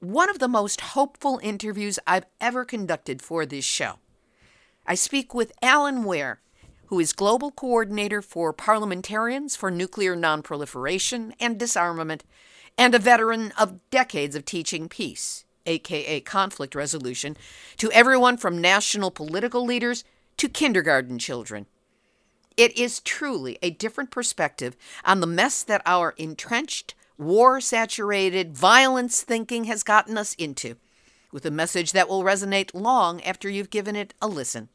one of the most hopeful interviews I've ever conducted for this show. I speak with Alan Ware, who is Global Coordinator for Parliamentarians for Nuclear Nonproliferation and Disarmament, and a veteran of decades of teaching peace, aka conflict resolution, to everyone from national political leaders to kindergarten children. It is truly a different perspective on the mess that our entrenched, war-saturated, violence thinking has gotten us into, with a message that will resonate long after you've given it a listen.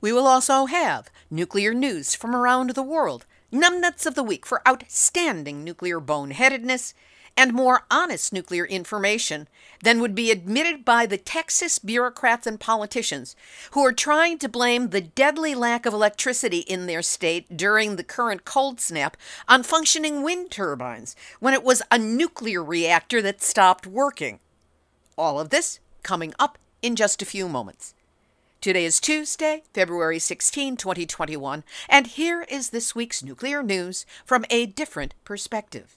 We will also have nuclear news from around the world, numbnuts of the week for outstanding nuclear boneheadedness, and more honest nuclear information than would be admitted by the Texas bureaucrats and politicians who are trying to blame the deadly lack of electricity in their state during the current cold snap on functioning wind turbines when it was a nuclear reactor that stopped working. All of this coming up in just a few moments. Today is Tuesday, February 16, 2021, and here is this week's nuclear news from a different perspective.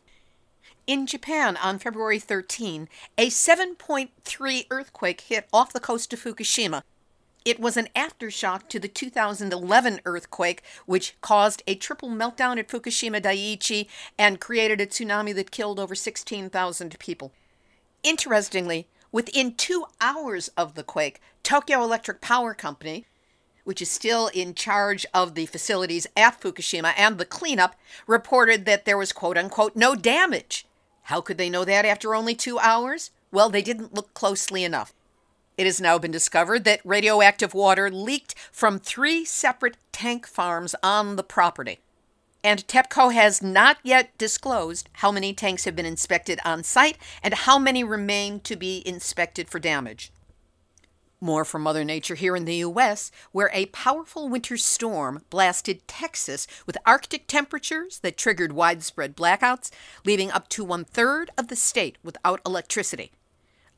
In Japan on February 13, a 7.3 earthquake hit off the coast of Fukushima. It was an aftershock to the 2011 earthquake, which caused a triple meltdown at Fukushima Daiichi and created a tsunami that killed over 16,000 people. Interestingly, within 2 hours of the quake, Tokyo Electric Power Company, which is still in charge of the facilities at Fukushima and the cleanup, reported that there was quote-unquote no damage. How could they know that after only 2 hours? Well, they didn't look closely enough. It has now been discovered that radioactive water leaked from 3 separate tank farms on the property. And TEPCO has not yet disclosed how many tanks have been inspected on site and how many remain to be inspected for damage. More from Mother Nature here in the U.S., where a powerful winter storm blasted Texas with Arctic temperatures that triggered widespread blackouts, leaving up to one-third of the state without electricity.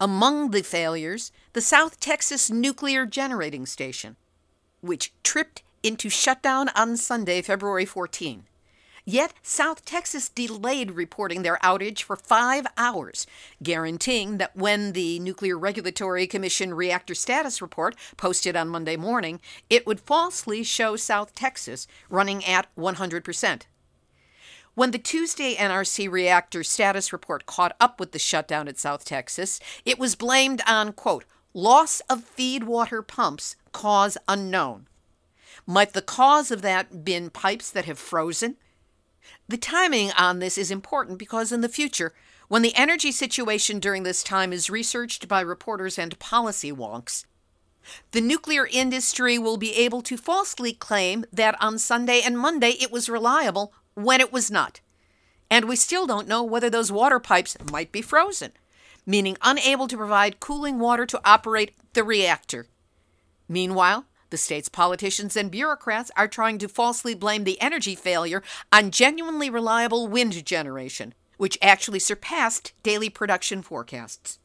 Among the failures, the South Texas Nuclear Generating Station, which tripped into shutdown on Sunday, February 14. Yet, South Texas delayed reporting their outage for 5 hours, guaranteeing that when the Nuclear Regulatory Commission reactor status report posted on Monday morning, it would falsely show South Texas running at 100%. When the Tuesday NRC reactor status report caught up with the shutdown at South Texas, it was blamed on, quote, loss of feed water pumps, cause unknown. Might the cause of that been pipes that have frozen? The timing on this is important because in the future, when the energy situation during this time is researched by reporters and policy wonks, the nuclear industry will be able to falsely claim that on Sunday and Monday it was reliable when it was not. And we still don't know whether those water pipes might be frozen, meaning unable to provide cooling water to operate the reactor. Meanwhile, the state's politicians and bureaucrats are trying to falsely blame the energy failure on genuinely reliable wind generation, which actually surpassed daily production forecasts.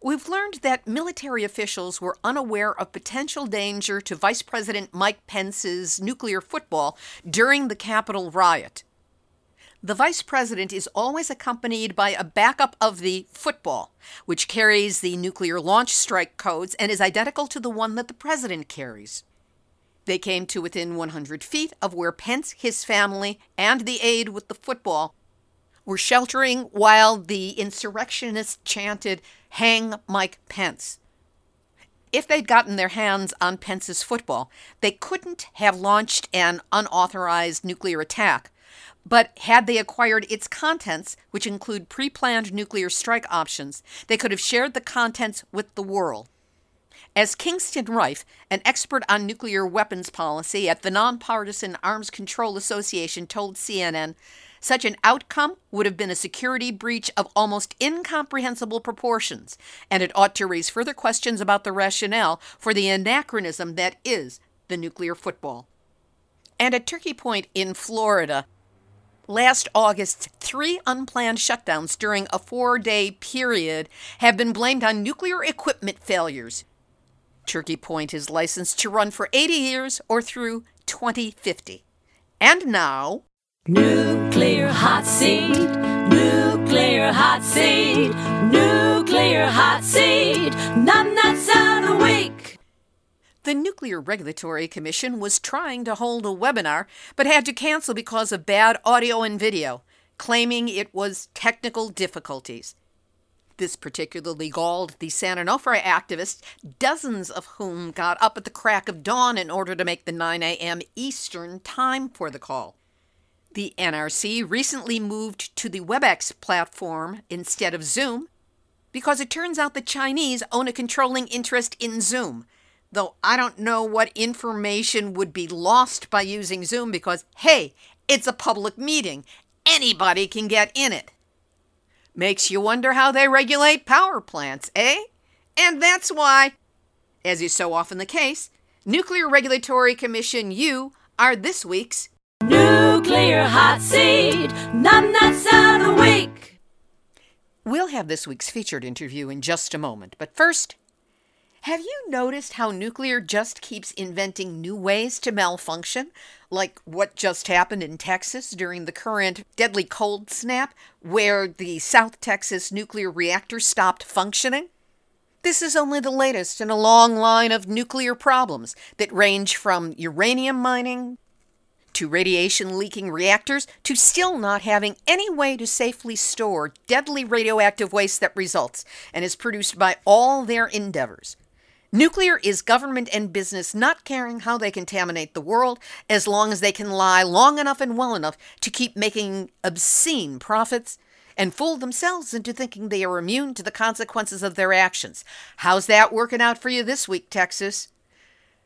We've learned that military officials were unaware of potential danger to Vice President Mike Pence's nuclear football during the Capitol riot. The vice president is always accompanied by a backup of the football, which carries the nuclear launch strike codes and is identical to the one that the president carries. They came to within 100 feet of where Pence, his family, and the aide with the football were sheltering while the insurrectionists chanted, "Hang Mike Pence." If they'd gotten their hands on Pence's football, they couldn't have launched an unauthorized nuclear attack. But had they acquired its contents, which include pre-planned nuclear strike options, they could have shared the contents with the world. As Kingston Reif, an expert on nuclear weapons policy at the nonpartisan Arms Control Association, told CNN, such an outcome would have been a security breach of almost incomprehensible proportions, and it ought to raise further questions about the rationale for the anachronism that is the nuclear football. And at Turkey Point in Florida, last August's 3 unplanned shutdowns during a 4-day period have been blamed on nuclear equipment failures. Turkey Point is licensed to run for 80 years or through 2050. And now... Nuclear Hot Seat, Nuclear Hot Seat, Nuclear Hot Seat, None Nuts on the Week. The Nuclear Regulatory Commission was trying to hold a webinar, but had to cancel because of bad audio and video, claiming it was technical difficulties. This particularly galled the San Onofre activists, dozens of whom got up at the crack of dawn in order to make the 9 a.m. Eastern time for the call. The NRC recently moved to the WebEx platform instead of Zoom, because it turns out the Chinese own a controlling interest in Zoom, though I don't know what information would be lost by using Zoom because, hey, it's a public meeting. Anybody can get in it. Makes you wonder how they regulate power plants, eh? And that's why, as is so often the case, Nuclear Regulatory Commission, you are this week's Nuclear Hot Seat, None Nuts on the Week. We'll have this week's featured interview in just a moment, but first, have you noticed how nuclear just keeps inventing new ways to malfunction, like what just happened in Texas during the current deadly cold snap, where the South Texas nuclear reactor stopped functioning? This is only the latest in a long line of nuclear problems that range from uranium mining to radiation leaking reactors to still not having any way to safely store deadly radioactive waste that results and is produced by all their endeavors. Nuclear is government and business not caring how they contaminate the world as long as they can lie long enough and well enough to keep making obscene profits and fool themselves into thinking they are immune to the consequences of their actions. How's that working out for you this week, Texas?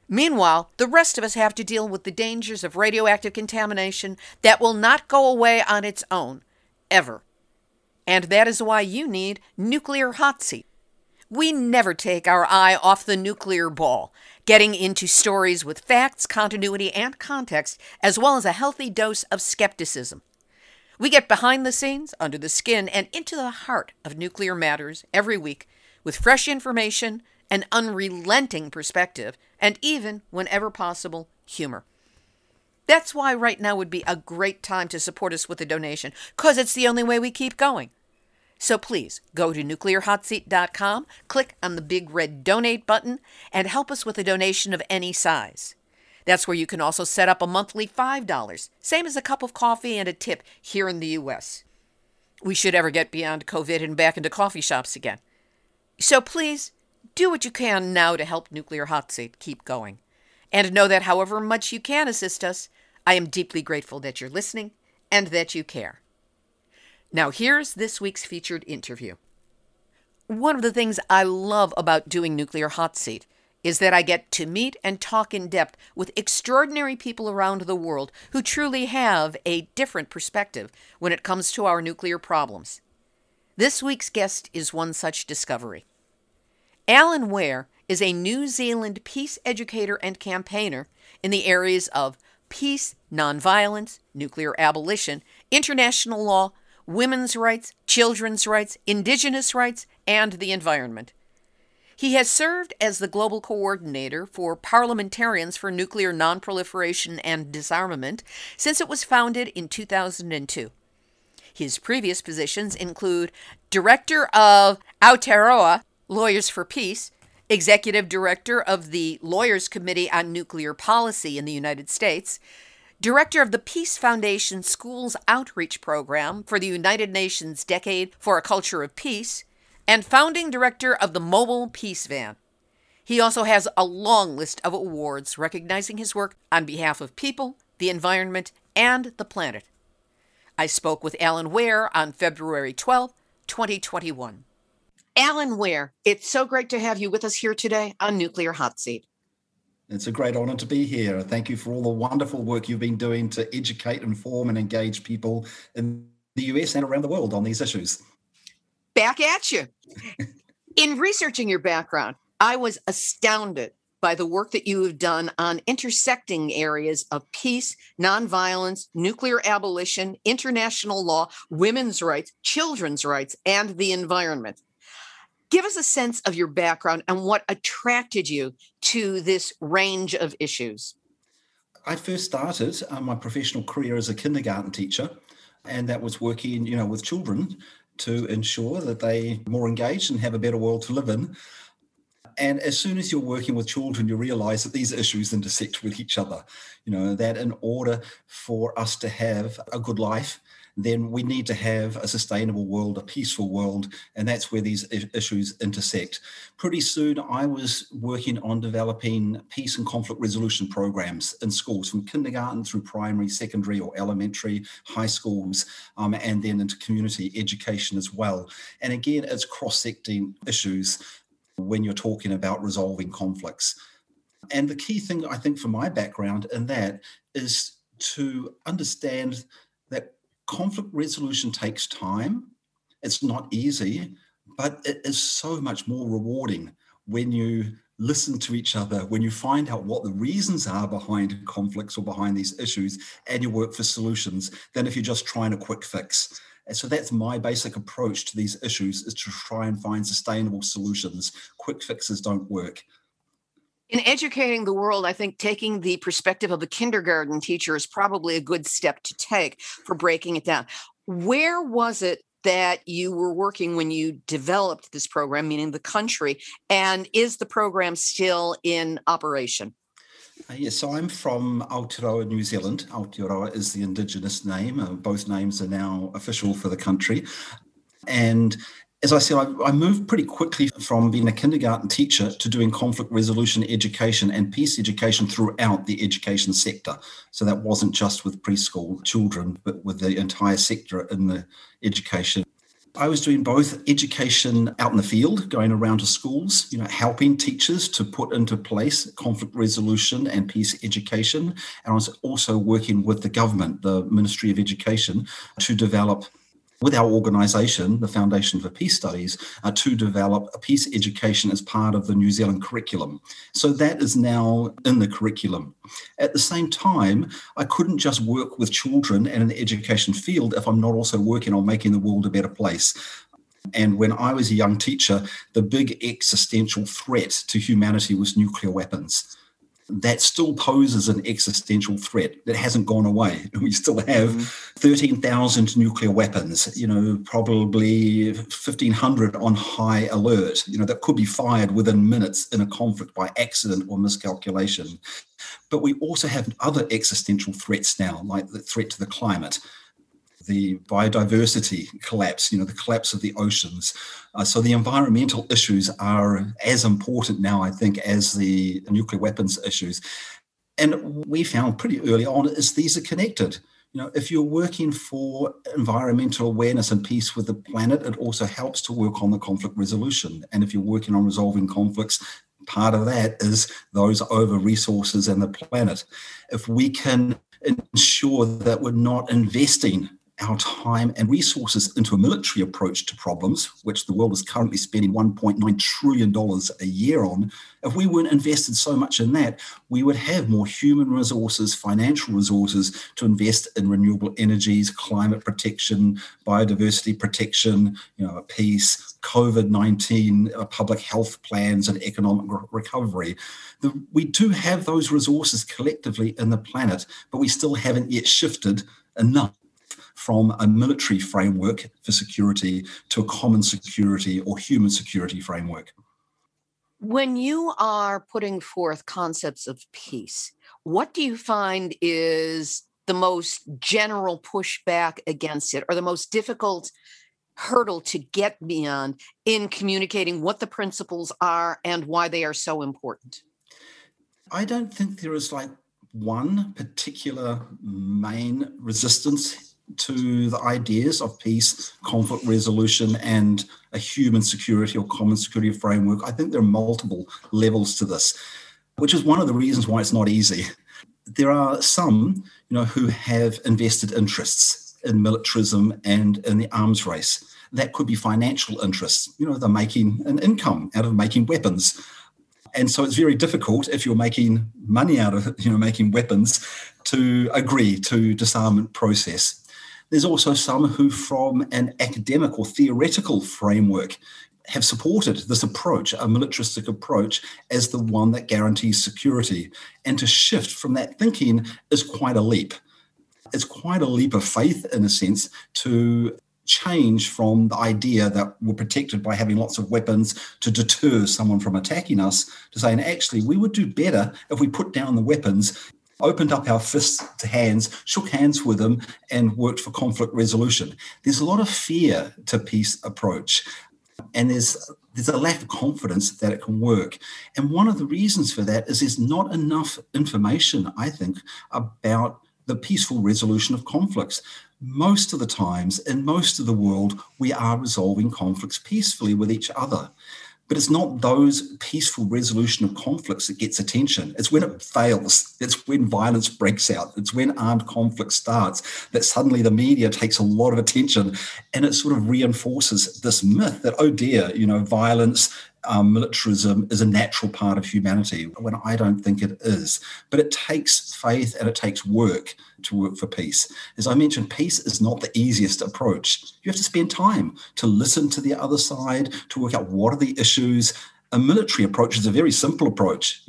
Meanwhile, the rest of us have to deal with the dangers of radioactive contamination that will not go away on its own, ever. And that is why you need Nuclear Hot Seat. We never take our eye off the nuclear ball, getting into stories with facts, continuity, and context, as well as a healthy dose of skepticism. We get behind the scenes, under the skin, and into the heart of nuclear matters every week with fresh information, an unrelenting perspective, and even, whenever possible, humor. That's why right now would be a great time to support us with a donation, because it's the only way we keep going. So please go to nuclearhotseat.com, click on the big red donate button, and help us with a donation of any size. That's where you can also set up a monthly $5, same as a cup of coffee and a tip here in the U.S. We should ever get beyond COVID and back into coffee shops again. So please do what you can now to help Nuclear Hot Seat keep going. And know that however much you can assist us, I am deeply grateful that you're listening and that you care. Now here's this week's featured interview. One of the things I love about doing Nuclear Hot Seat is that I get to meet and talk in depth with extraordinary people around the world who truly have a different perspective when it comes to our nuclear problems. This week's guest is one such discovery. Alan Ware is a New Zealand peace educator and campaigner in the areas of peace, nonviolence, nuclear abolition, international law, women's rights, children's rights, indigenous rights, and the environment. He has served as the global coordinator for Parliamentarians for Nuclear Nonproliferation and Disarmament since it was founded in 2002. His previous positions include Director of Aotearoa Lawyers for Peace, Executive Director of the Lawyers Committee on Nuclear Policy in the United States, Director of the Peace Foundation Schools Outreach Program for the United Nations Decade for a Culture of Peace, and founding director of the Mobile Peace Van. He also has a long list of awards recognizing his work on behalf of people, the environment, and the planet. I spoke with Alan Ware on February 12, 2021. Alan Ware, it's so great to have you with us here today on Nuclear Hot Seat. It's a great honor to be here. Thank you for all the wonderful work you've been doing to educate, inform, and engage people in the US and around the world on these issues. Back at you. In researching your background, I was astounded by the work that you have done on intersecting areas of peace, nonviolence, nuclear abolition, international law, women's rights, children's rights, and the environment. Give us a sense of your background and what attracted you to this range of issues. I first started my professional career as a kindergarten teacher, and that was working, with children to ensure that they're more engaged and have a better world to live in. And as soon as you're working with children, you realize that these issues intersect with each other. That in order for us to have a good life, then we need to have a sustainable world, a peaceful world, and that's where these issues intersect. Pretty soon, I was working on developing peace and conflict resolution programs in schools, from kindergarten through primary, secondary or elementary, high schools, and then into community education as well. And again, it's cross-secting issues when you're talking about resolving conflicts. And the key thing, I think, for my background in that is to understand that conflict resolution takes time. It's not easy, but it is so much more rewarding when you listen to each other, when you find out what the reasons are behind conflicts or behind these issues, and you work for solutions than if you're just trying a quick fix. And so that's my basic approach to these issues, is to try and find sustainable solutions. Quick fixes don't work. In educating the world, I think taking the perspective of a kindergarten teacher is probably a good step to take for breaking it down. Where was it that you were working when you developed this program, meaning the country, and is the program still in operation? Yes, so I'm from Aotearoa, New Zealand. Aotearoa is the indigenous name. Both names are now official for the country. And as I said, I moved pretty quickly from being a kindergarten teacher to doing conflict resolution education and peace education throughout the education sector. So that wasn't just with preschool children, but with the entire sector in the education. I was doing both education out in the field, going around to schools, helping teachers to put into place conflict resolution and peace education. And I was also working with the government, the Ministry of Education, to develop, with our organisation, the Foundation for Peace Studies, to develop a peace education as part of the New Zealand curriculum. So that is now in the curriculum. At the same time, I couldn't just work with children and in the education field if I'm not also working on making the world a better place. And when I was a young teacher, the big existential threat to humanity was nuclear weapons. that still poses an existential threat that hasn't gone away. We still have 13,000 nuclear weapons, probably 1,500 on high alert, that could be fired within minutes in a conflict by accident or miscalculation. But we also have other existential threats now, like the threat to the climate, the biodiversity collapse, the collapse of the oceans. So the environmental issues are as important now, I think, as the nuclear weapons issues. And we found pretty early on is these are connected. If you're working for environmental awareness and peace with the planet, it also helps to work on the conflict resolution. And if you're working on resolving conflicts, part of that is those over resources and the planet. If we can ensure that we're not investing our time and resources into a military approach to problems, which the world is currently spending $1.9 trillion a year on, if we weren't invested so much in that, we would have more human resources, financial resources to invest in renewable energies, climate protection, biodiversity protection, peace, COVID-19, public health plans and economic recovery. We do have those resources collectively in the planet, but we still haven't yet shifted enough from a military framework for security to a common security or human security framework. When you are putting forth concepts of peace, what do you find is the most general pushback against it, or the most difficult hurdle to get beyond in communicating what the principles are and why they are so important? I don't think there is one particular main resistance to the ideas of peace, conflict resolution, and a human security or common security framework. I think there are multiple levels to this, which is one of the reasons why it's not easy. There are some, who have invested interests in militarism and in the arms race. That could be financial interests. They're making an income out of making weapons. And so it's very difficult if you're making money out of, making weapons to agree to disarmament process. There's also some who, from an academic or theoretical framework, have supported this approach, a militaristic approach, as the one that guarantees security. And to shift from that thinking is quite a leap. It's quite a leap of faith, in a sense, to change from the idea that we're protected by having lots of weapons to deter someone from attacking us, to saying, actually, we would do better if we put down the weapons, opened up our fists to hands, shook hands with them, and worked for conflict resolution. There's a lot of fear to peace approach, and there's a lack of confidence that it can work. And one of the reasons for that is there's not enough information, I think, about the peaceful resolution of conflicts. Most of the times, in most of the world, we are resolving conflicts peacefully with each other. But it's not those peaceful resolution of conflicts that gets attention. It's when it fails. It's when violence breaks out. It's when armed conflict starts that suddenly the media takes a lot of attention, and it sort of reinforces this myth that, oh dear, violence, militarism is a natural part of humanity, when I don't think it is. But it takes faith and it takes work to work for peace. As I mentioned, peace is not the easiest approach. You have to spend time to listen to the other side, to work out what are the issues. A military approach is a very simple approach.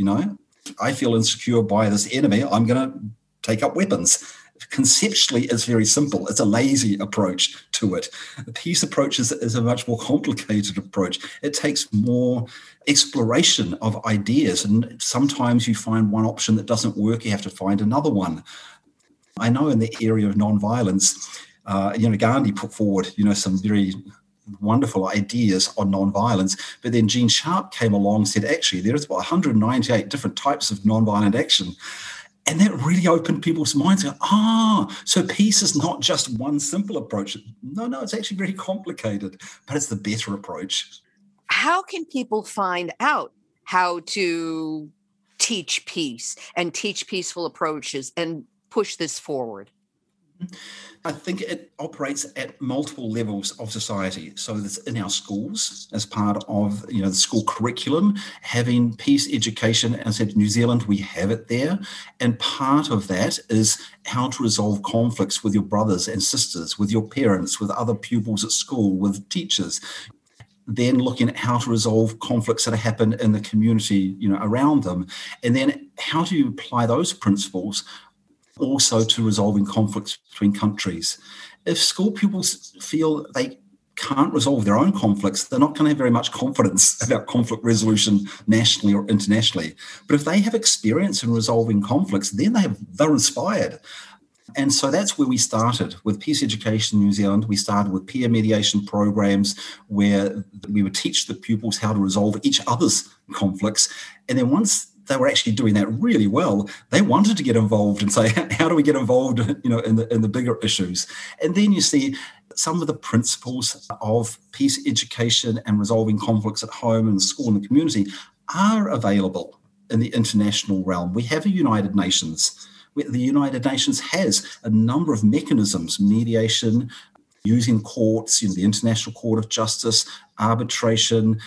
I feel insecure by this enemy, I'm going to take up weapons. Conceptually, it's very simple. It's a lazy approach to it. The peace approach is a much more complicated approach. It takes more exploration of ideas, and sometimes you find one option that doesn't work. You have to find another one. I know in the area of nonviolence, Gandhi put forward, some very wonderful ideas on nonviolence, but then Gene Sharp came along and said, actually, there's about 198 different types of nonviolent action. And that really opened people's minds. So peace is not just one simple approach. No, it's actually very complicated, but it's the better approach. How can people find out how to teach peace and teach peaceful approaches and push this forward? I think it operates at multiple levels of society. So that's in our schools as part of the school curriculum, having peace education. As I said, New Zealand, we have it there. And part of that is how to resolve conflicts with your brothers and sisters, with your parents, with other pupils at school, with teachers. then looking at how to resolve conflicts that have happened in the community, you know, around them, and then how do you apply those principles also to resolving conflicts between countries. If school pupils feel they can't resolve their own conflicts, they're not going to have very much confidence about conflict resolution nationally or internationally. But if they have experience in resolving conflicts, then they're inspired. And so that's where we started with Peace Education in New Zealand. We started with peer mediation programs where we would teach the pupils how to resolve each other's conflicts. And then once they were actually doing that really well, they wanted to get involved and say, how do we get involved, you know, in the bigger issues? And then you see some of the principles of peace education and resolving conflicts at home and school and the community are available in the international realm. We have a United Nations. The United Nations has a number of mechanisms, mediation, using courts, you know, the International Court of Justice, arbitration,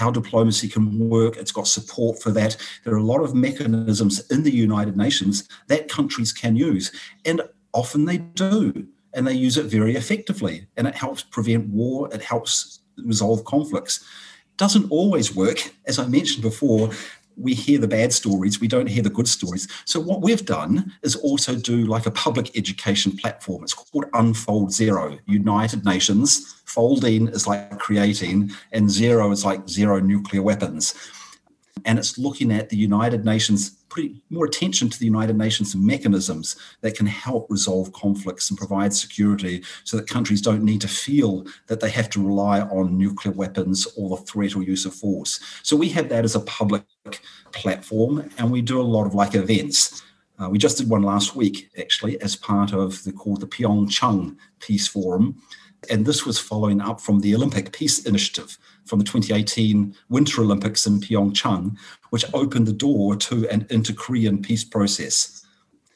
how diplomacy can work. It's got support for that. There are a lot of mechanisms in the United Nations that countries can use, and often they do, and they use it very effectively, and it helps prevent war, it helps resolve conflicts. Doesn't always work. As I mentioned before, we hear the bad stories, we don't hear the good stories. So what we've done is also do like a public education platform. It's called Unfold Zero, United Nations. Folding is like creating, and zero is like zero nuclear weapons. And it's looking at the United Nations, putting more attention to the United Nations mechanisms that can help resolve conflicts and provide security so that countries don't need to feel that they have to rely on nuclear weapons or the threat or use of force. So we have that as a public platform, and we do a lot of like events. We just did one last week, actually, as part of the Pyeongchang Peace Forum. And this was following up from the Olympic Peace Initiative from the 2018 Winter Olympics in Pyeongchang, which opened the door to an inter-Korean peace process.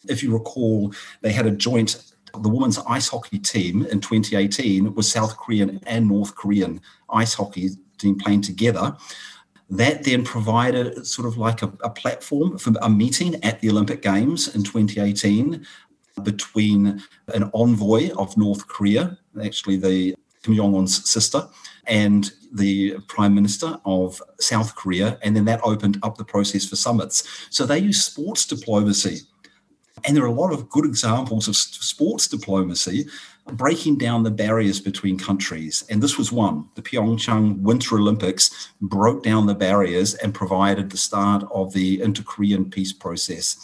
If you recall, they had the women's ice hockey team in 2018 was South Korean and North Korean ice hockey team playing together. That then provided sort of like a platform for a meeting at the Olympic Games in 2018 between an envoy of North Korea, actually the Kim Jong-un's sister, and the Prime Minister of South Korea, and then that opened up the process for summits. So they use sports diplomacy, and there are a lot of good examples of sports diplomacy breaking down the barriers between countries, and this was one. The Pyeongchang Winter Olympics broke down the barriers and provided the start of the inter-Korean peace process.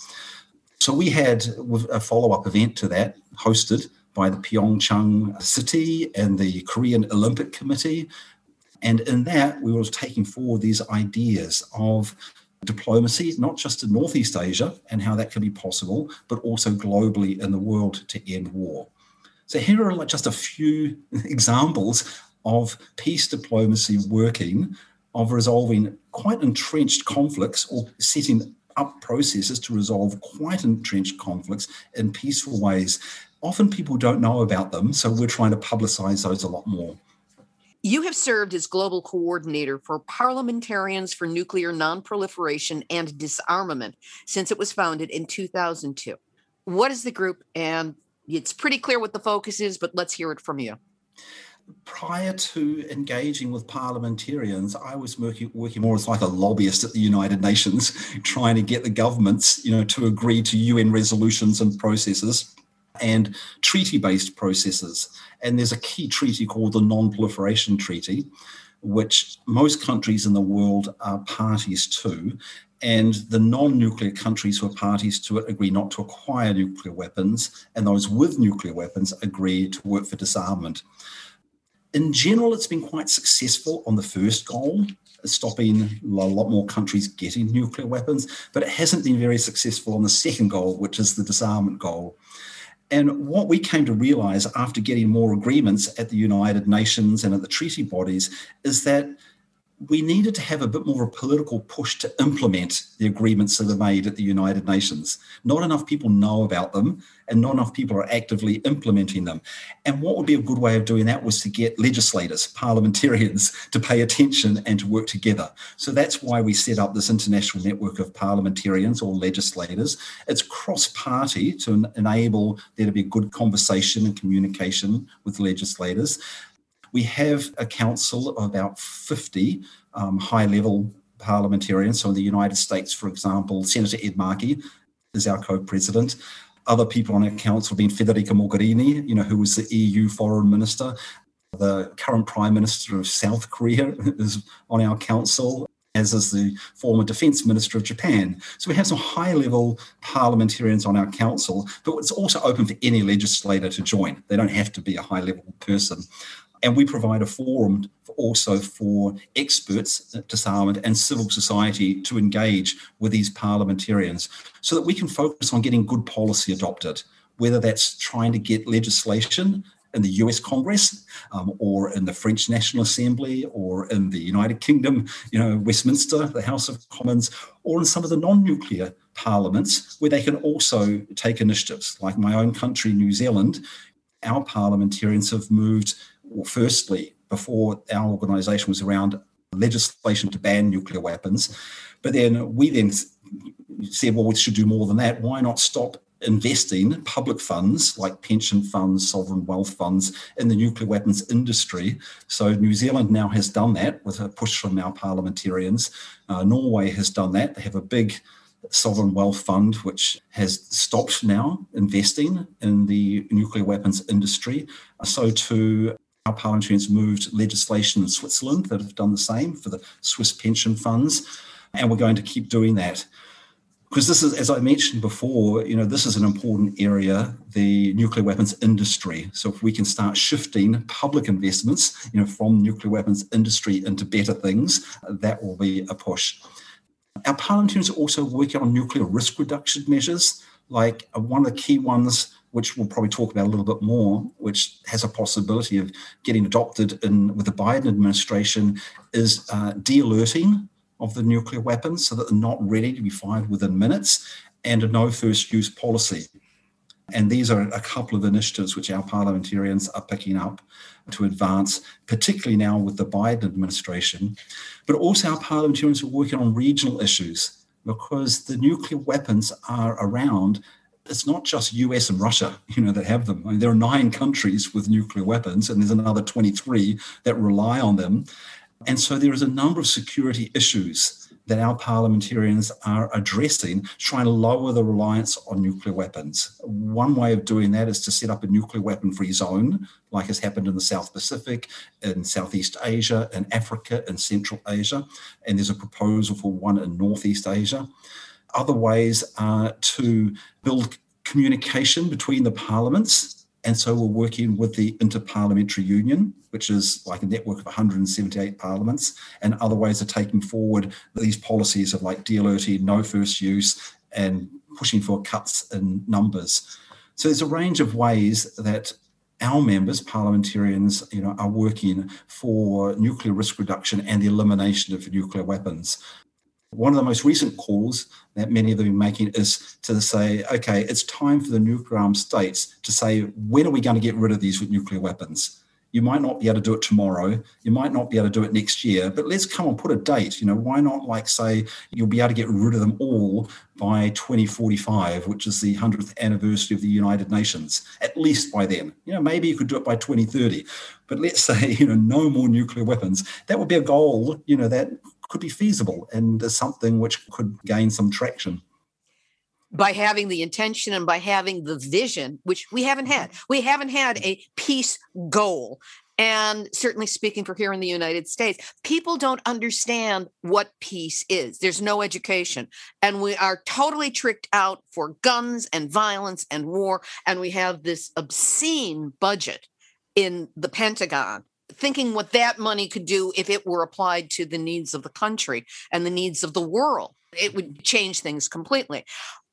So we had a follow-up event to that, hosted by the Pyeongchang City and the Korean Olympic Committee. And in that, we were taking forward these ideas of diplomacy, not just in Northeast Asia and how that could be possible, but also globally in the world to end war. So here are just a few examples of peace diplomacy working, of resolving quite entrenched conflicts or setting up processes to resolve quite entrenched conflicts in peaceful ways. Often people don't know about them, so we're trying to publicize those a lot more. You have served as global coordinator for Parliamentarians for Nuclear Nonproliferation and Disarmament since it was founded in 2002. What is the group? And it's pretty clear what the focus is, but let's hear it from you. Prior to engaging with parliamentarians, I was working more as like a lobbyist at the United Nations, trying to get the governments, you know, to agree to UN resolutions and processes and treaty-based processes. And there's a key treaty called the Non-Proliferation Treaty, which most countries in the world are parties to, and the non-nuclear countries who are parties to it agree not to acquire nuclear weapons, and those with nuclear weapons agree to work for disarmament. In general, it's been quite successful on the first goal, stopping a lot more countries getting nuclear weapons, but it hasn't been very successful on the second goal, which is the disarmament goal. And what we came to realize after getting more agreements at the United Nations and at the treaty bodies is that we needed to have a bit more of a political push to implement the agreements that are made at the United Nations. Not enough people know about them, and not enough people are actively implementing them. And what would be a good way of doing that was to get legislators, parliamentarians, to pay attention and to work together. So that's why we set up this international network of parliamentarians or legislators. It's cross-party to enable there to be good conversation and communication with legislators. We have a council of about 50 high-level parliamentarians. So in the United States, for example, Senator Ed Markey is our co-president. Other people on our council have been Federica Mogherini, who was the EU foreign minister. The current prime minister of South Korea is on our council, as is the former defence minister of Japan. So we have some high-level parliamentarians on our council, but it's also open for any legislator to join. They don't have to be a high-level person. And we provide a forum also for experts at disarmament and civil society to engage with these parliamentarians so that we can focus on getting good policy adopted, whether that's trying to get legislation in the US Congress or in the French National Assembly or in the United Kingdom, Westminster, the House of Commons, or in some of the non-nuclear parliaments where they can also take initiatives. Like my own country, New Zealand, our parliamentarians have moved, well, firstly, before our organisation was around, legislation to ban nuclear weapons. But then we then said, well, we should do more than that. Why not stop investing public funds like pension funds, sovereign wealth funds in the nuclear weapons industry? So New Zealand now has done that with a push from our parliamentarians. Norway has done that. They have a big sovereign wealth fund which has stopped now investing in the nuclear weapons industry. So too, our parliamentarians moved legislation in Switzerland that have done the same for the Swiss pension funds, and we're going to keep doing that. Because this is, as I mentioned before, this is an important area, the nuclear weapons industry. So if we can start shifting public investments, from nuclear weapons industry into better things, that will be a push. Our parliamentarians are also working on nuclear risk reduction measures, like one of the key ones, which we'll probably talk about a little bit more, which has a possibility of getting adopted with the Biden administration, is de-alerting of the nuclear weapons so that they're not ready to be fired within minutes, and a no first use policy. And these are a couple of initiatives which our parliamentarians are picking up to advance, particularly now with the Biden administration. But also our parliamentarians are working on regional issues, because the nuclear weapons are around. It's not just US and Russia, that have them. I mean, there are 9 countries with nuclear weapons, and there's another 23 that rely on them. And so there is a number of security issues that our parliamentarians are addressing, trying to lower the reliance on nuclear weapons. One way of doing that is to set up a nuclear weapon-free zone, like has happened in the South Pacific, in Southeast Asia, in Africa, in Central Asia. And there's a proposal for one in Northeast Asia. Other ways are to build communication between the parliaments. And so we're working with the Interparliamentary Union, which is like a network of 178 parliaments, and other ways of taking forward these policies of like de-alerting, no first use, and pushing for cuts in numbers. So there's a range of ways that our members, parliamentarians, are working for nuclear risk reduction and the elimination of nuclear weapons. One of the most recent calls that many of them are making is to say, okay, it's time for the nuclear armed states to say, when are we going to get rid of these nuclear weapons? You might not be able to do it tomorrow. You might not be able to do it next year, but let's come and put a date. Why not say you'll be able to get rid of them all by 2045, which is the 100th anniversary of the United Nations, at least by then. Maybe you could do it by 2030, but let's say, no more nuclear weapons. That would be a goal, that could be feasible and something which could gain some traction. By having the intention and by having the vision, which we haven't had. We haven't had a peace goal. And certainly speaking for here in the United States, people don't understand what peace is. There's no education. And we are totally tricked out for guns and violence and war. And we have this obscene budget in the Pentagon, thinking what that money could do if it were applied to the needs of the country and the needs of the world. It would change things completely.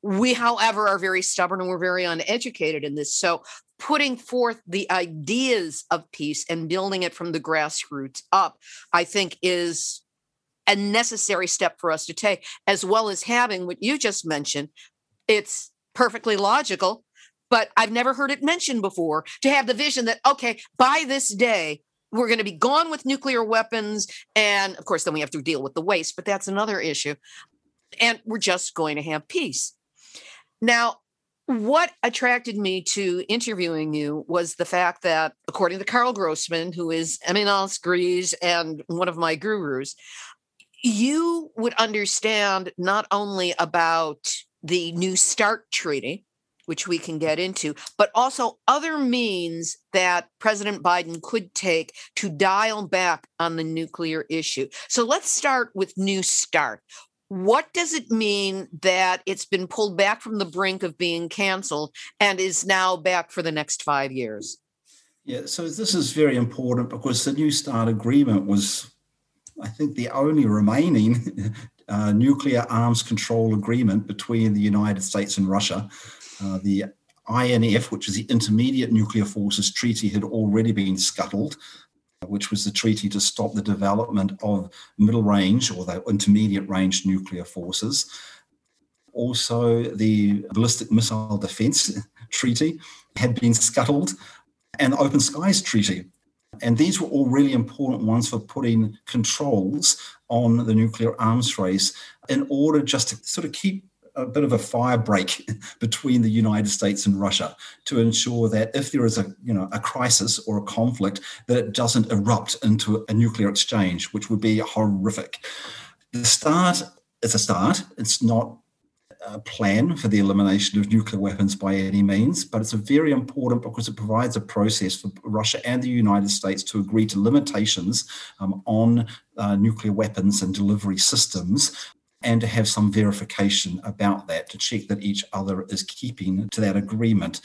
We, however, are very stubborn and we're very uneducated in this. So putting forth the ideas of peace and building it from the grassroots up, I think, is a necessary step for us to take, as well as having what you just mentioned. It's perfectly logical, but I've never heard it mentioned before, to have the vision that, okay, by this day, we're going to be gone with nuclear weapons. And of course, then we have to deal with the waste, but that's another issue. And we're just going to have peace. Now, What attracted me to interviewing you was the fact that, according to Carl Grossman, who is eminence grise and one of my gurus, you would understand not only about the New START treaty, which we can get into, but also other means that President Biden could take to dial back on the nuclear issue. So let's start with New START. What does it mean that it's been pulled back from the brink of being canceled and is now back for the next 5 years? Yeah, so this is very important because the New START agreement was, I think, the only remaining nuclear arms control agreement between the United States and Russia. The INF, which is the Intermediate Nuclear Forces Treaty, had already been scuttled, which was the treaty to stop the development of middle-range or the intermediate-range nuclear forces. Also, the Ballistic Missile Defense Treaty had been scuttled, and the Open Skies Treaty. And these were all really important ones for putting controls on the nuclear arms race in order just to sort of keep a bit of a fire break between the United States and Russia to ensure that if there is a crisis or a conflict, that it doesn't erupt into a nuclear exchange, which would be horrific. The START is a start. It's not a plan for the elimination of nuclear weapons by any means, but it's very important because it provides a process for Russia and the United States to agree to limitations on nuclear weapons and delivery systems, and to have some verification about that to check that each other is keeping to that agreement.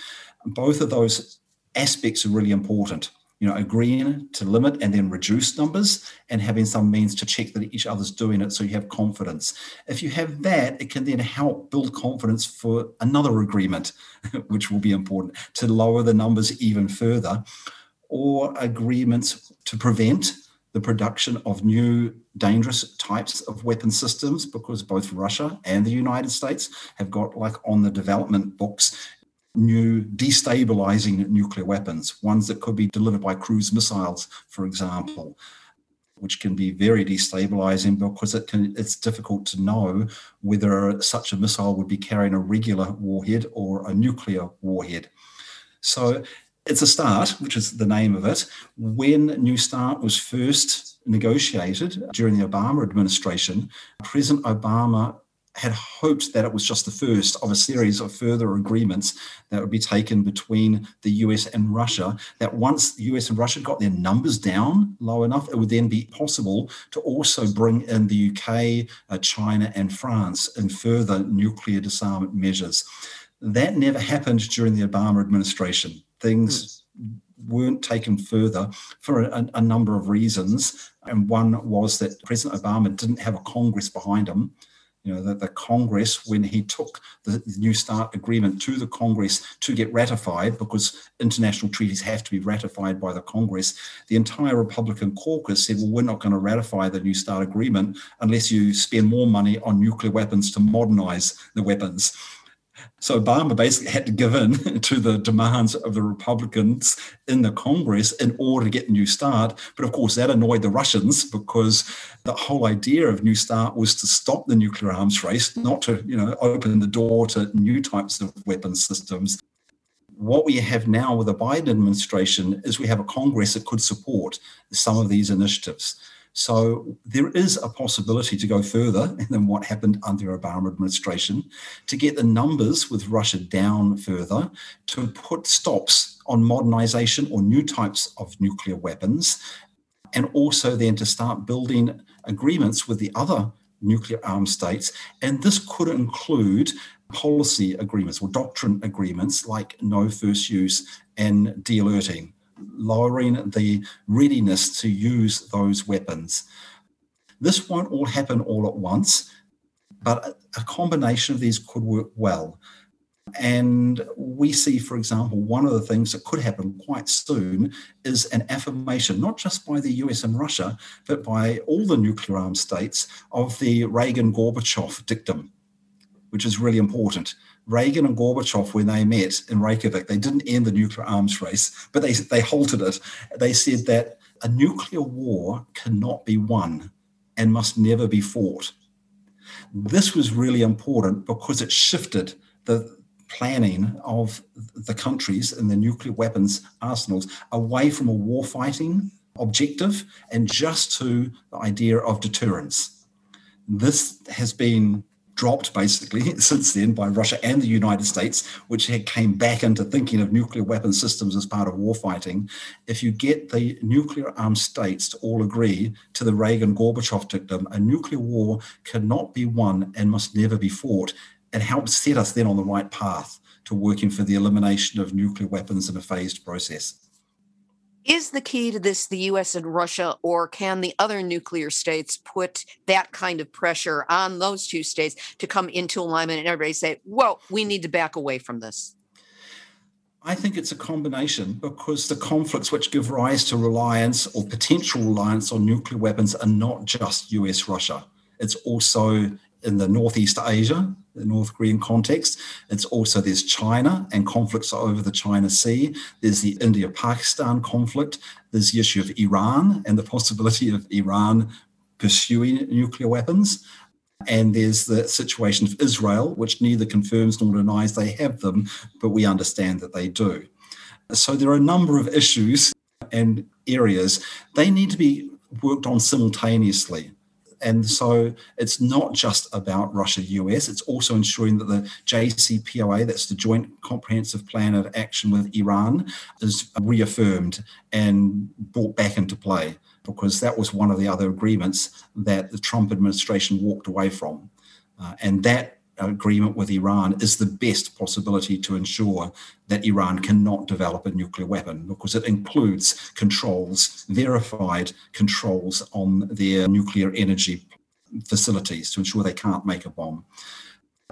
Both of those aspects are really important, agreeing to limit and then reduce numbers and having some means to check that each other's doing it so you have confidence. If you have that, it can then help build confidence for another agreement, which will be important, to lower the numbers even further, or agreements to prevent the production of new dangerous types of weapon systems, because both Russia and the United States have got, like on the development books, new destabilizing nuclear weapons, ones that could be delivered by cruise missiles, for example, which can be very destabilizing because it's difficult to know whether such a missile would be carrying a regular warhead or a nuclear warhead. So it's a start, which is the name of it. When New START was first negotiated during the Obama administration, President Obama had hoped that it was just the first of a series of further agreements that would be taken between the US and Russia, that once the US and Russia got their numbers down low enough, it would then be possible to also bring in the UK, China, and France in further nuclear disarmament measures. That never happened during the Obama administration. Things weren't taken further for a number of reasons. And one was that President Obama didn't have a Congress behind him. That the Congress, when he took the New START agreement to the Congress to get ratified, because international treaties have to be ratified by the Congress, the entire Republican caucus said, well, we're not going to ratify the New START agreement unless you spend more money on nuclear weapons to modernize the weapons. So Obama basically had to give in to the demands of the Republicans in the Congress in order to get New START. But of course, that annoyed the Russians because the whole idea of New START was to stop the nuclear arms race, not to, open the door to new types of weapon systems. What we have now with the Biden administration is we have a Congress that could support some of these initiatives. So there is a possibility to go further than what happened under the Obama administration, to get the numbers with Russia down further, to put stops on modernization or new types of nuclear weapons, and also then to start building agreements with the other nuclear armed states. And this could include policy agreements or doctrine agreements like no first use and de-alerting, lowering the readiness to use those weapons. This won't all happen all at once, but a combination of these could work well. And we see, for example, one of the things that could happen quite soon is an affirmation, not just by the US and Russia, but by all the nuclear armed states, of the Reagan-Gorbachev dictum, which is really important. Reagan and Gorbachev, when they met in Reykjavik, they didn't end the nuclear arms race, but they halted it. They said that a nuclear war cannot be won and must never be fought. This was really important because it shifted the planning of the countries and the nuclear weapons arsenals away from a warfighting objective and just to the idea of deterrence. This has been dropped basically since then by Russia and the United States, which had came back into thinking of nuclear weapon systems as part of warfighting. If you get the nuclear armed states to all agree to the Reagan-Gorbachev dictum, a nuclear war cannot be won and must never be fought. It helps set us then on the right path to working for the elimination of nuclear weapons in a phased process. Is the key to this the U.S. and Russia, or can the other nuclear states put that kind of pressure on those two states to come into alignment and everybody say, whoa, we need to back away from this? I think it's a combination, because the conflicts which give rise to reliance or potential reliance on nuclear weapons are not just U.S.-Russia. It's also in the Northeast Asia, the North Korean context. It's also there's China and conflicts over the China Sea. There's the India-Pakistan conflict. There's the issue of Iran and the possibility of Iran pursuing nuclear weapons. And there's the situation of Israel, which neither confirms nor denies they have them, but we understand that they do. So there are a number of issues and areas. They need to be worked on simultaneously. And so it's not just about Russia-US, it's also ensuring that the JCPOA, that's the Joint Comprehensive Plan of Action with Iran, is reaffirmed and brought back into play, because that was one of the other agreements that the Trump administration walked away from. And that agreement with Iran is the best possibility to ensure that Iran cannot develop a nuclear weapon, because it includes controls, verified controls on their nuclear energy facilities to ensure they can't make a bomb.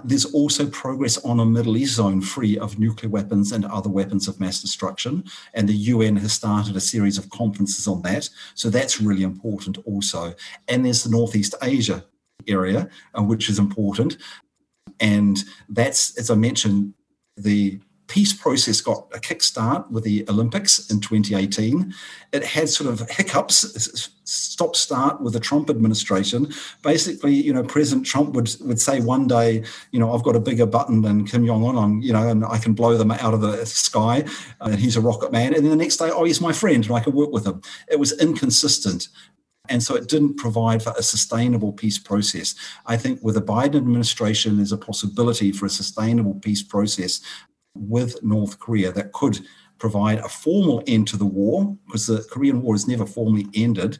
There's also progress on a Middle East zone free of nuclear weapons and other weapons of mass destruction, and the UN has started a series of conferences on that, so that's really important also. And there's the Northeast Asia area, which is important. And that's, as I mentioned, the peace process got a kickstart with the Olympics in 2018. It had sort of hiccups, stop-start with the Trump administration. Basically, President Trump would say one day, I've got a bigger button than Kim Jong-un, and I can blow them out of the sky, and he's a rocket man. And then the next day, oh, he's my friend, and I can work with him. It was inconsistent. And so it didn't provide for a sustainable peace process. I think with the Biden administration, there's a possibility for a sustainable peace process with North Korea that could provide a formal end to the war, because the Korean War is never formally ended,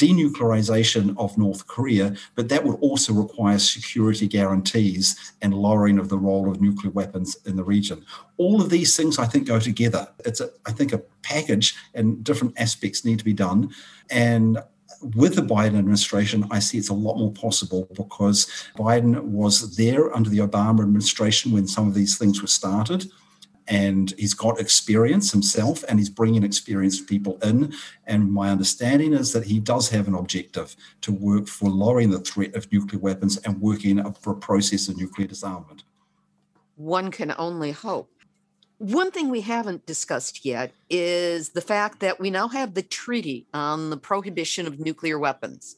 denuclearization of North Korea, but that would also require security guarantees and lowering of the role of nuclear weapons in the region. All of these things, I think, go together. It's, I think, a package, and different aspects need to be done. And with the Biden administration, I see it's a lot more possible, because Biden was there under the Obama administration when some of these things were started, and he's got experience himself, and he's bringing experienced people in. And my understanding is that he does have an objective to work for lowering the threat of nuclear weapons and working for a process of nuclear disarmament. One can only hope. One thing we haven't discussed yet is the fact that we now have the treaty on the prohibition of nuclear weapons.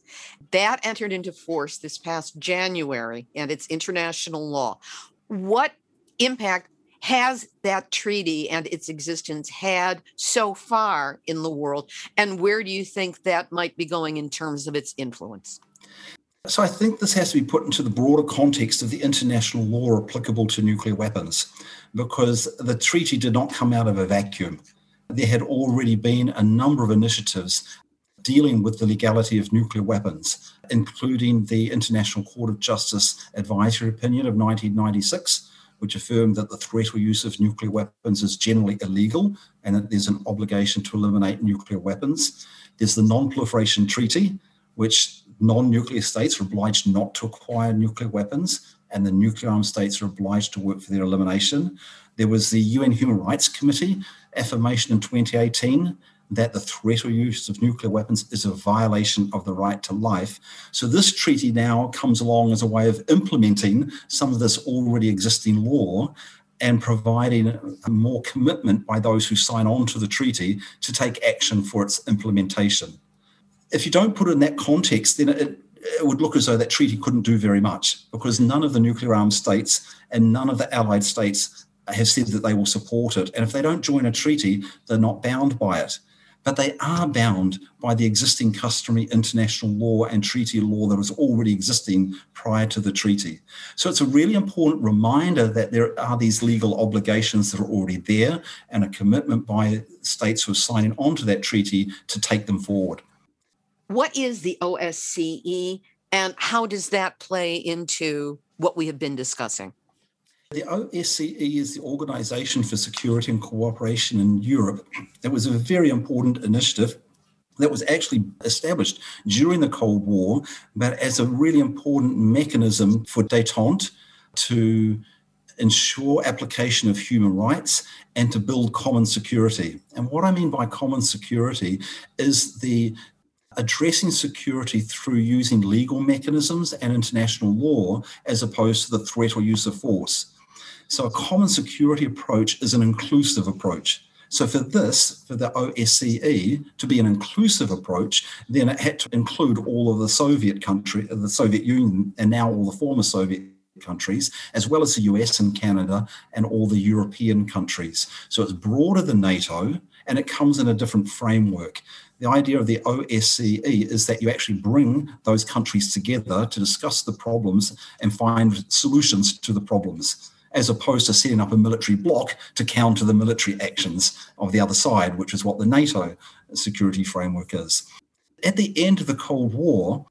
That entered into force this past January, and it's international law. What impact has that treaty and its existence had so far in the world, and where do you think that might be going in terms of its influence? So I think this has to be put into the broader context of the international law applicable to nuclear weapons, because the treaty did not come out of a vacuum. There had already been a number of initiatives dealing with the legality of nuclear weapons, including the International Court of Justice Advisory Opinion of 1996, which affirmed that the threat or use of nuclear weapons is generally illegal and that there's an obligation to eliminate nuclear weapons. There's the Non-Proliferation Treaty, which non-nuclear states are obliged not to acquire nuclear weapons, and the nuclear-armed states are obliged to work for their elimination. There was the UN Human Rights Committee affirmation in 2018 that the threat or use of nuclear weapons is a violation of the right to life. So this treaty now comes along as a way of implementing some of this already existing law and providing more commitment by those who sign on to the treaty to take action for its implementation. If you don't put it in that context, then it would look as though that treaty couldn't do very much, because none of the nuclear armed states and none of the allied states have said that they will support it. And if they don't join a treaty, they're not bound by it. But they are bound by the existing customary international law and treaty law that was already existing prior to the treaty. So it's a really important reminder that there are these legal obligations that are already there and a commitment by states who are signing on to that treaty to take them forward. What is the OSCE and how does that play into what we have been discussing? The OSCE is the Organization for Security and Cooperation in Europe. It was a very important initiative that was actually established during the Cold War, but as a really important mechanism for détente to ensure application of human rights and to build common security. And what I mean by common security is the addressing security through using legal mechanisms and international law as opposed to the threat or use of force. So a common security approach is an inclusive approach. So for this, for the OSCE to be an inclusive approach, then it had to include all of the Soviet Union, and now all the former Soviet countries, as well as the US and Canada and all the European countries. So it's broader than NATO, and it comes in a different framework. The idea of the OSCE is that you actually bring those countries together to discuss the problems and find solutions to the problems, as opposed to setting up a military bloc to counter the military actions of the other side, which is what the NATO security framework is. At the end of the Cold War,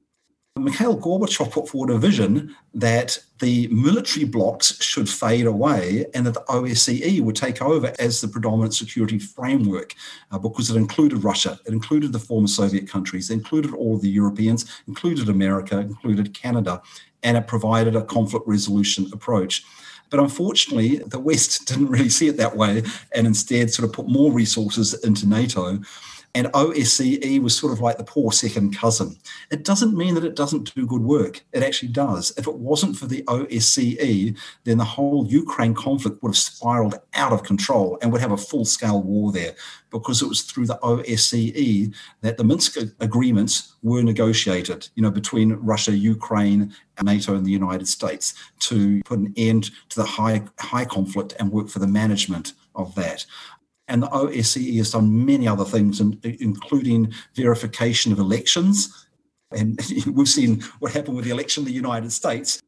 Mikhail Gorbachev put forward a vision that the military blocs should fade away and that the OSCE would take over as the predominant security framework because it included Russia, it included the former Soviet countries, it included all of the Europeans, included America, included Canada, and it provided a conflict resolution approach. But unfortunately, the West didn't really see it that way and instead sort of put more resources into NATO. And OSCE was sort of like the poor second cousin. It doesn't mean that it doesn't do good work. It actually does. If it wasn't for the OSCE, then the whole Ukraine conflict would have spiraled out of control and would have a full-scale war there, because it was through the OSCE that the Minsk agreements were negotiated, between Russia, Ukraine, NATO and the United States to put an end to the high conflict and work for the management of that. And the OSCE has done many other things, including verification of elections. And we've seen what happened with the election in the United States.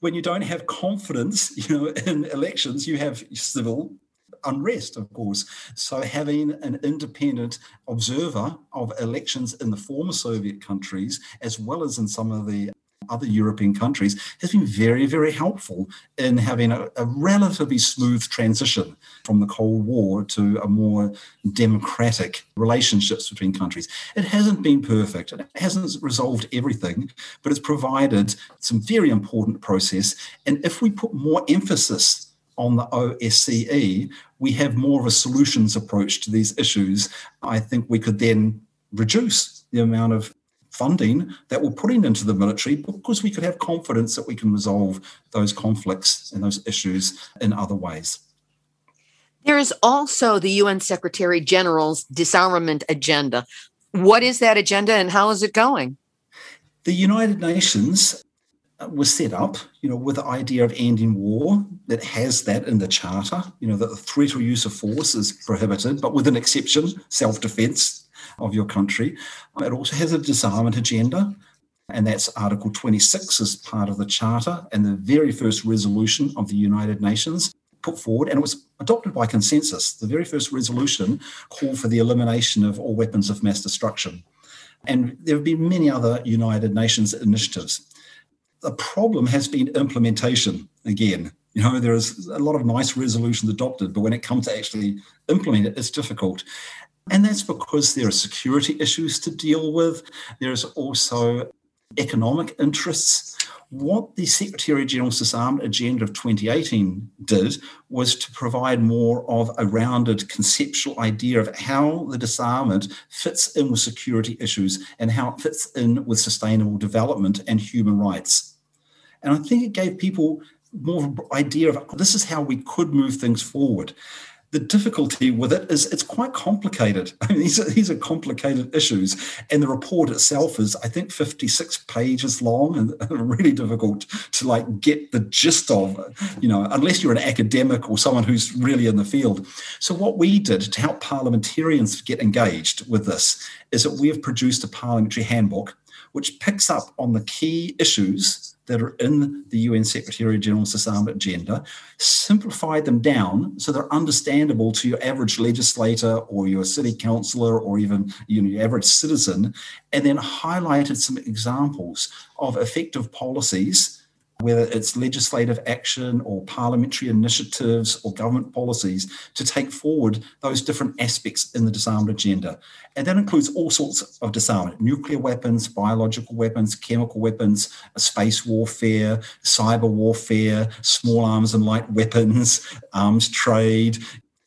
When you don't have confidence, in elections, you have civil unrest, of course. So having an independent observer of elections in the former Soviet countries, as well as in some of the other European countries, has been very, very helpful in having a relatively smooth transition from the Cold War to a more democratic relationships between countries. It hasn't been perfect. It hasn't resolved everything, but it's provided some very important process. And if we put more emphasis on the OSCE, we have more of a solutions approach to these issues. I think we could then reduce the amount of funding that we're putting into the military, because we could have confidence that we can resolve those conflicts and those issues in other ways. There is also the UN Secretary General's disarmament agenda. What is that agenda and how is it going? The United Nations was set up, with the idea of ending war. It has that in the charter, that the threat or use of force is prohibited, but with an exception, self-defense of your country. It also has a disarmament agenda, and that's Article 26 as part of the Charter and the very first resolution of the United Nations put forward, and it was adopted by consensus. The very first resolution called for the elimination of all weapons of mass destruction. And there have been many other United Nations initiatives. The problem has been implementation again. There is a lot of nice resolutions adopted, but when it comes to actually implement it, it's difficult. And that's because there are security issues to deal with. There's also economic interests. What the Secretary General's Disarmament Agenda of 2018 did was to provide more of a rounded conceptual idea of how the disarmament fits in with security issues and how it fits in with sustainable development and human rights. And I think it gave people more idea of this is how we could move things forward. The difficulty with it is it's quite complicated. I mean, these are complicated issues. And the report itself is, I think, 56 pages long and really difficult to get the gist of, unless you're an academic or someone who's really in the field. So what we did to help parliamentarians get engaged with this is that we have produced a parliamentary handbook which picks up on the key issues that are in the UN Secretary-General's disarmament agenda, simplify them down so they're understandable to your average legislator or your city councillor or even your average citizen, and then highlighted some examples of effective policies, whether it's legislative action or parliamentary initiatives or government policies, to take forward those different aspects in the disarmament agenda. And that includes all sorts of disarmament: nuclear weapons, biological weapons, chemical weapons, space warfare, cyber warfare, small arms and light weapons, arms trade.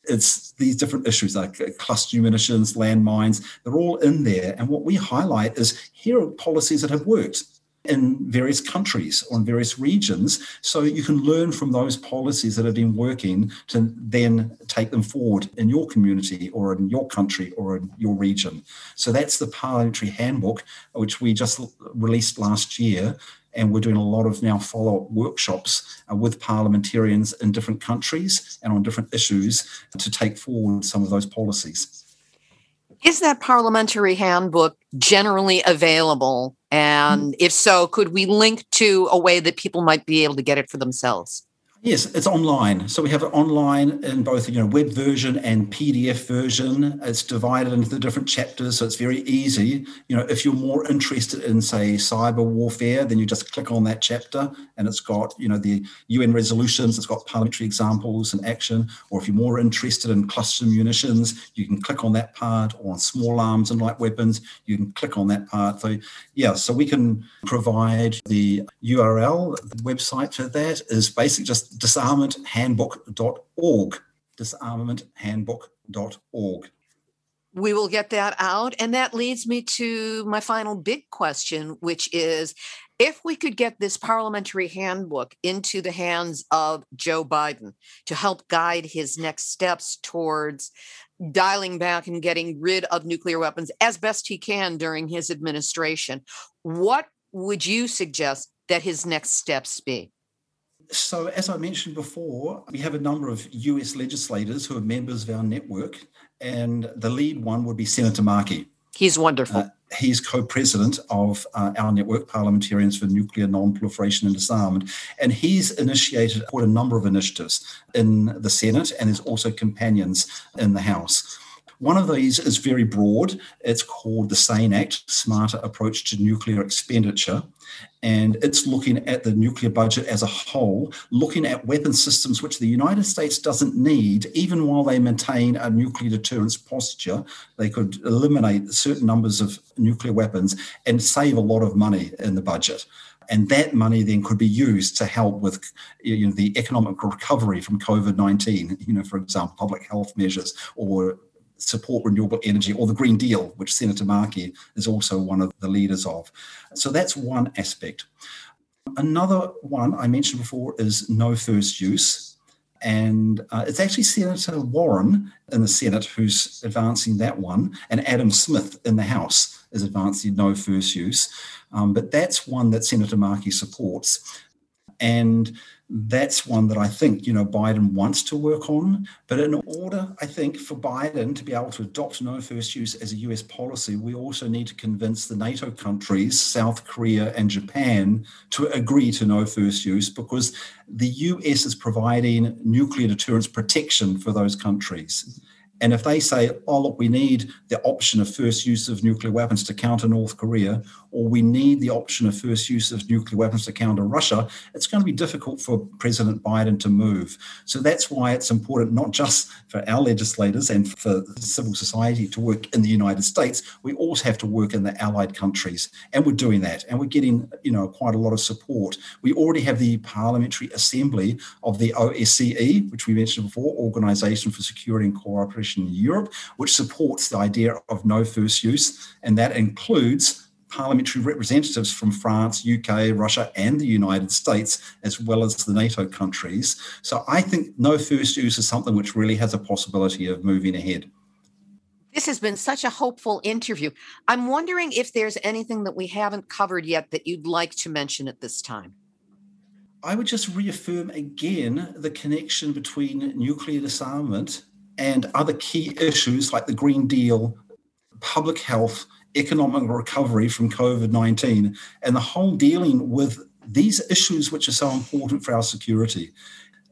It's these different issues like cluster munitions, landmines. They're all in there. And what we highlight is, here are policies that have worked in various countries or in various regions, so you can learn from those policies that have been working to then take them forward in your community or in your country or in your region. So that's the parliamentary handbook, which we just released last year, and we're doing a lot of now follow-up workshops with parliamentarians in different countries and on different issues to take forward some of those policies. Is that parliamentary handbook generally available? And if so, could we link to a way that people might be able to get it for themselves? Yes, it's online. So we have it online in both, web version and PDF version. It's divided into the different chapters, so it's very easy. If you're more interested in, say, cyber warfare, then you just click on that chapter and it's got, the UN resolutions, it's got parliamentary examples and action. Or if you're more interested in cluster munitions, you can click on that part, or on small arms and light weapons, you can click on that part. So, so we can provide the URL. The website for that is basically just disarmamenthandbook.org, disarmamenthandbook.org. We will get that out. And that leads me to my final big question, which is, if we could get this parliamentary handbook into the hands of Joe Biden to help guide his next steps towards dialing back and getting rid of nuclear weapons as best he can during his administration, what would you suggest that his next steps be? So, as I mentioned before, we have a number of US legislators who are members of our network, and the lead one would be Senator Markey. He's wonderful. He's co-president of our network, Parliamentarians for Nuclear Nonproliferation and Disarmament, and he's initiated quite a number of initiatives in the Senate, and is also companions in the House. One of these is very broad. It's called the SANE Act, Smarter Approach to Nuclear Expenditure. And it's looking at the nuclear budget as a whole, looking at weapon systems which the United States doesn't need, even while they maintain a nuclear deterrence posture. They could eliminate certain numbers of nuclear weapons and save a lot of money in the budget. And that money then could be used to help with, the economic recovery from COVID-19, for example, public health measures, or support renewable energy, or the Green Deal, which Senator Markey is also one of the leaders of. So that's one aspect. Another one I mentioned before is no first use. And it's actually Senator Warren in the Senate who's advancing that one, and Adam Smith in the House is advancing no first use. But that's one that Senator Markey supports. And that's one that I think, Biden wants to work on. But in order, I think, for Biden to be able to adopt no first use as a US policy, we also need to convince the NATO countries, South Korea and Japan, to agree to no first use, because the US is providing nuclear deterrence protection for those countries. And if they say, we need the option of first use of nuclear weapons to counter North Korea, or we need the option of first use of nuclear weapons to counter Russia, it's going to be difficult for President Biden to move. So that's why it's important not just for our legislators and for civil society to work in the United States. We also have to work in the allied countries. And we're doing that. And we're getting, quite a lot of support. We already have the Parliamentary Assembly of the OSCE, which we mentioned before, Organization for Security and Cooperation in Europe, which supports the idea of no first use, and that includes parliamentary representatives from France, UK, Russia, and the United States, as well as the NATO countries. So I think no first use is something which really has a possibility of moving ahead. This has been such a hopeful interview. I'm wondering if there's anything that we haven't covered yet that you'd like to mention at this time. I would just reaffirm again the connection between nuclear disarmament and other key issues like the Green Deal, public health, economic recovery from COVID-19, and the whole dealing with these issues which are so important for our security.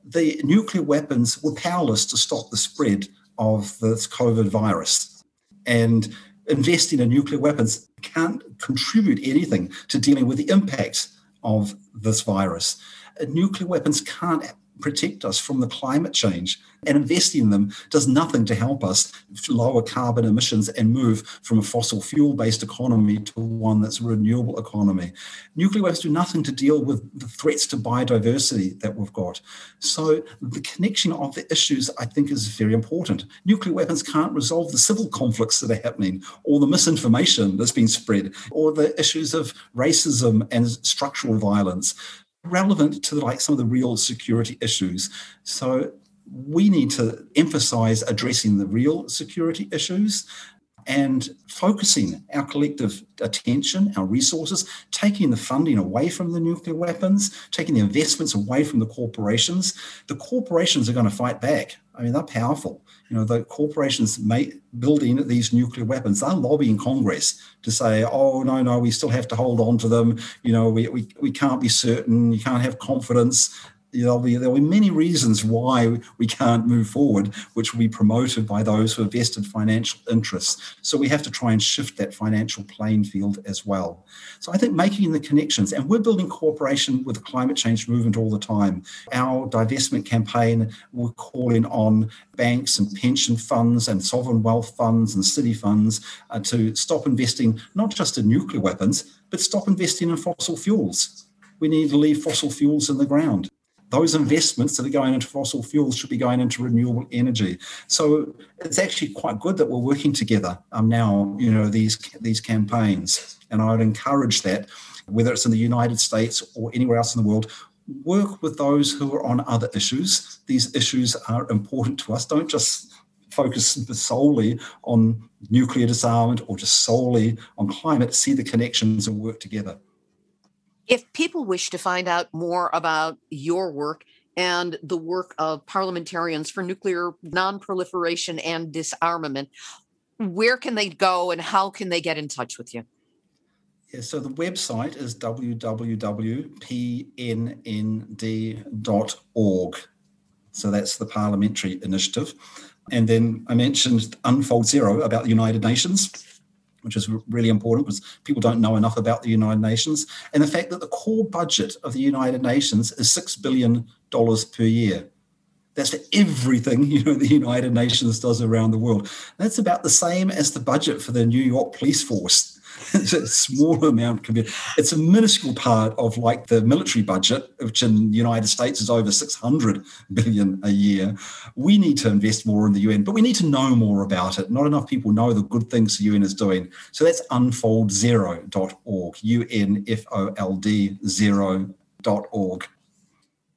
The nuclear weapons were powerless to stop the spread of this COVID virus. And investing in nuclear weapons can't contribute anything to dealing with the impact of this virus. Nuclear weapons can't protect us from the climate change, and investing in them does nothing to help us lower carbon emissions and move from a fossil fuel-based economy to one that's a renewable economy. Nuclear weapons do nothing to deal with the threats to biodiversity that we've got. So the connection of the issues, I think, is very important. Nuclear weapons can't resolve the civil conflicts that are happening, or the misinformation that's been spread, or the issues of racism and structural violence, relevant to like some of the real security issues. So we need to emphasize addressing the real security issues and focusing our collective attention, our resources, taking the funding away from the nuclear weapons, taking the investments away from the corporations. The corporations are going to fight back. I mean, they're powerful. You know, the corporations building these nuclear weapons, they're lobbying Congress to say, oh, no, we still have to hold on to them. You know, we can't be certain. You can't have confidence. You know, there'll be many reasons why we can't move forward, which will be promoted by those who have vested financial interests. So we have to try and shift that financial playing field as well. So I think making the connections, and we're building cooperation with the climate change movement all the time. Our divestment campaign, we're calling on banks and pension funds and sovereign wealth funds and city funds to stop investing, not just in nuclear weapons, but stop investing in fossil fuels. We need to leave fossil fuels in the ground. Those investments that are going into fossil fuels should be going into renewable energy. So it's actually quite good that we're working together now, you know, these campaigns. And I would encourage that, whether it's in the United States or anywhere else in the world, work with those who are on other issues. These issues are important to us. Don't just focus solely on nuclear disarmament or just solely on climate. See the connections and work together. If people wish to find out more about your work and the work of Parliamentarians for Nuclear Nonproliferation and Disarmament, where can they go and how can they get in touch with you? Yeah, so the website is www.pnnd.org. So that's the Parliamentary Initiative. And then I mentioned Unfold Zero about the United Nations, which is really important because people don't know enough about the United Nations, and the fact that the core budget of the United Nations is $6 billion per year. That's for everything, you know, the United Nations does around the world. That's about the same as the budget for the New York police force. It's a small amount compared. It's a minuscule part of like the military budget, which in the United States is over $600 billion a year. We need to invest more in the UN, but we need to know more about it. Not enough people know the good things the UN is doing. So that's unfoldzero.org, UNFOLD0.org.